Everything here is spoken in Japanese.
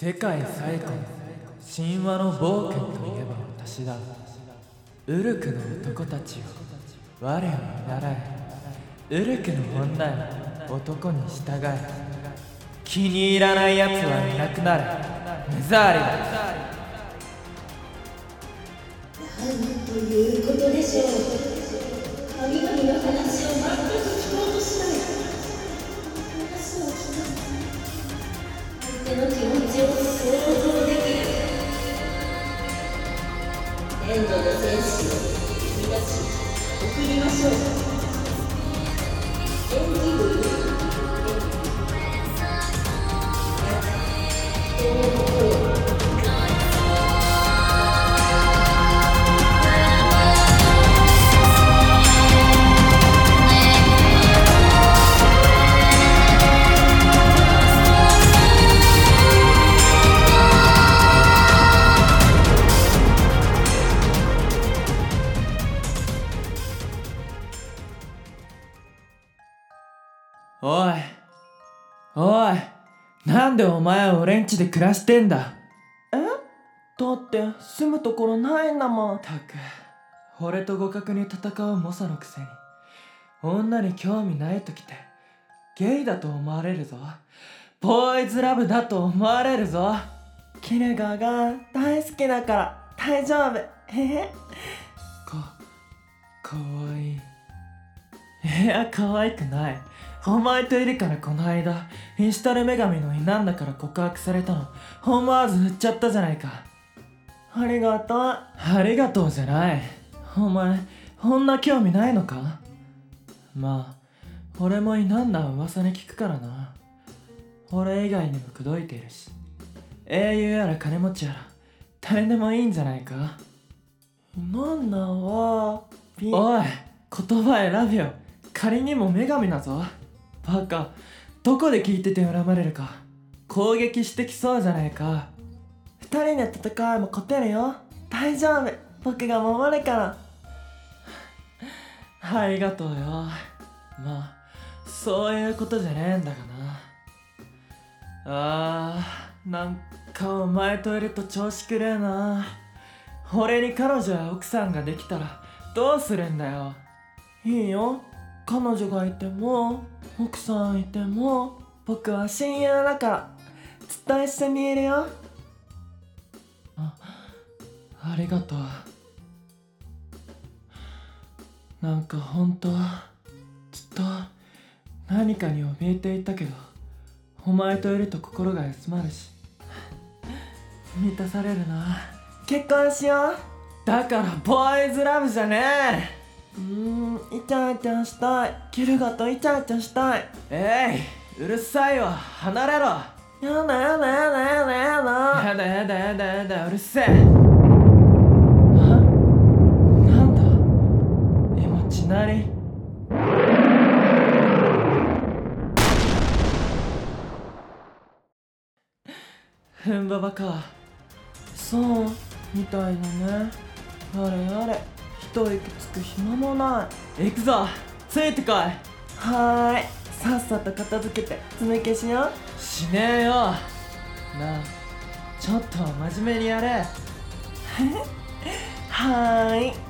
世界最古の神話の暴君といえば私だ。ウルクの男たちよ、我を見習え。ウルクの女よ、男に従え。気に入らない奴はいなくなれ。メザーリだ。何ということでしょう。神々の話を全く聞こうとしない。話を聞かない。相手の気持ちを想像できる。エンドの戦士を生み出し送りましょう。演技部におい、なんでお前は俺んちで暮らしてんだ。だって住むところないんだもん。たく、俺と互角に戦う猛者のくせに女に興味ないときてゲイだと思われるぞ。ボーイズラブだと思われるぞ。キルガーが大好きだから大丈夫。かわいい。いや、可愛くない。お前といるからこの間、イシュタル女神のなんだから告白されたの。思わず振っちゃったじゃないか。ありがとう。ありがとうじゃない。お前、女興味ないのか？まあ、俺もいなんだ噂に聞くからな。俺以外にも口説いているし。英雄やら金持ちやら、誰でもいいんじゃないか？なんだわ、おい、言葉選べよ。仮にも女神だぞ。バカ、どこで聞いてて恨まれるか。攻撃してきそうじゃないか。二人で戦いも勝てるよ。大丈夫、僕が守るから。ありがとうよ。まあ、そういうことじゃねえんだがな。なんかお前といると調子くれえな。俺に彼女や奥さんができたらどうするんだよ。いいよ、彼女がいても奥さんいても僕は親友だから、ずっと一緒にいるよ。ありがとう。なんか本当ずっと何かに怯えていたけど、お前といると心が休まるし満たされるな。結婚しよう。だからボーイズラブじゃねえ。イチャイチャしたい。キルガとイチャイチャしたい。うるさいわ、離れろ。やだ、うるせえ。なんだ今、ちなり。ふんばばか。そうみたいだね。あれ一息つく暇もない。行くぞ、ついてこい。はーい、さっさと片付けて爪消しよう。しねえよ。なあ、ちょっと真面目にやれ。はーい。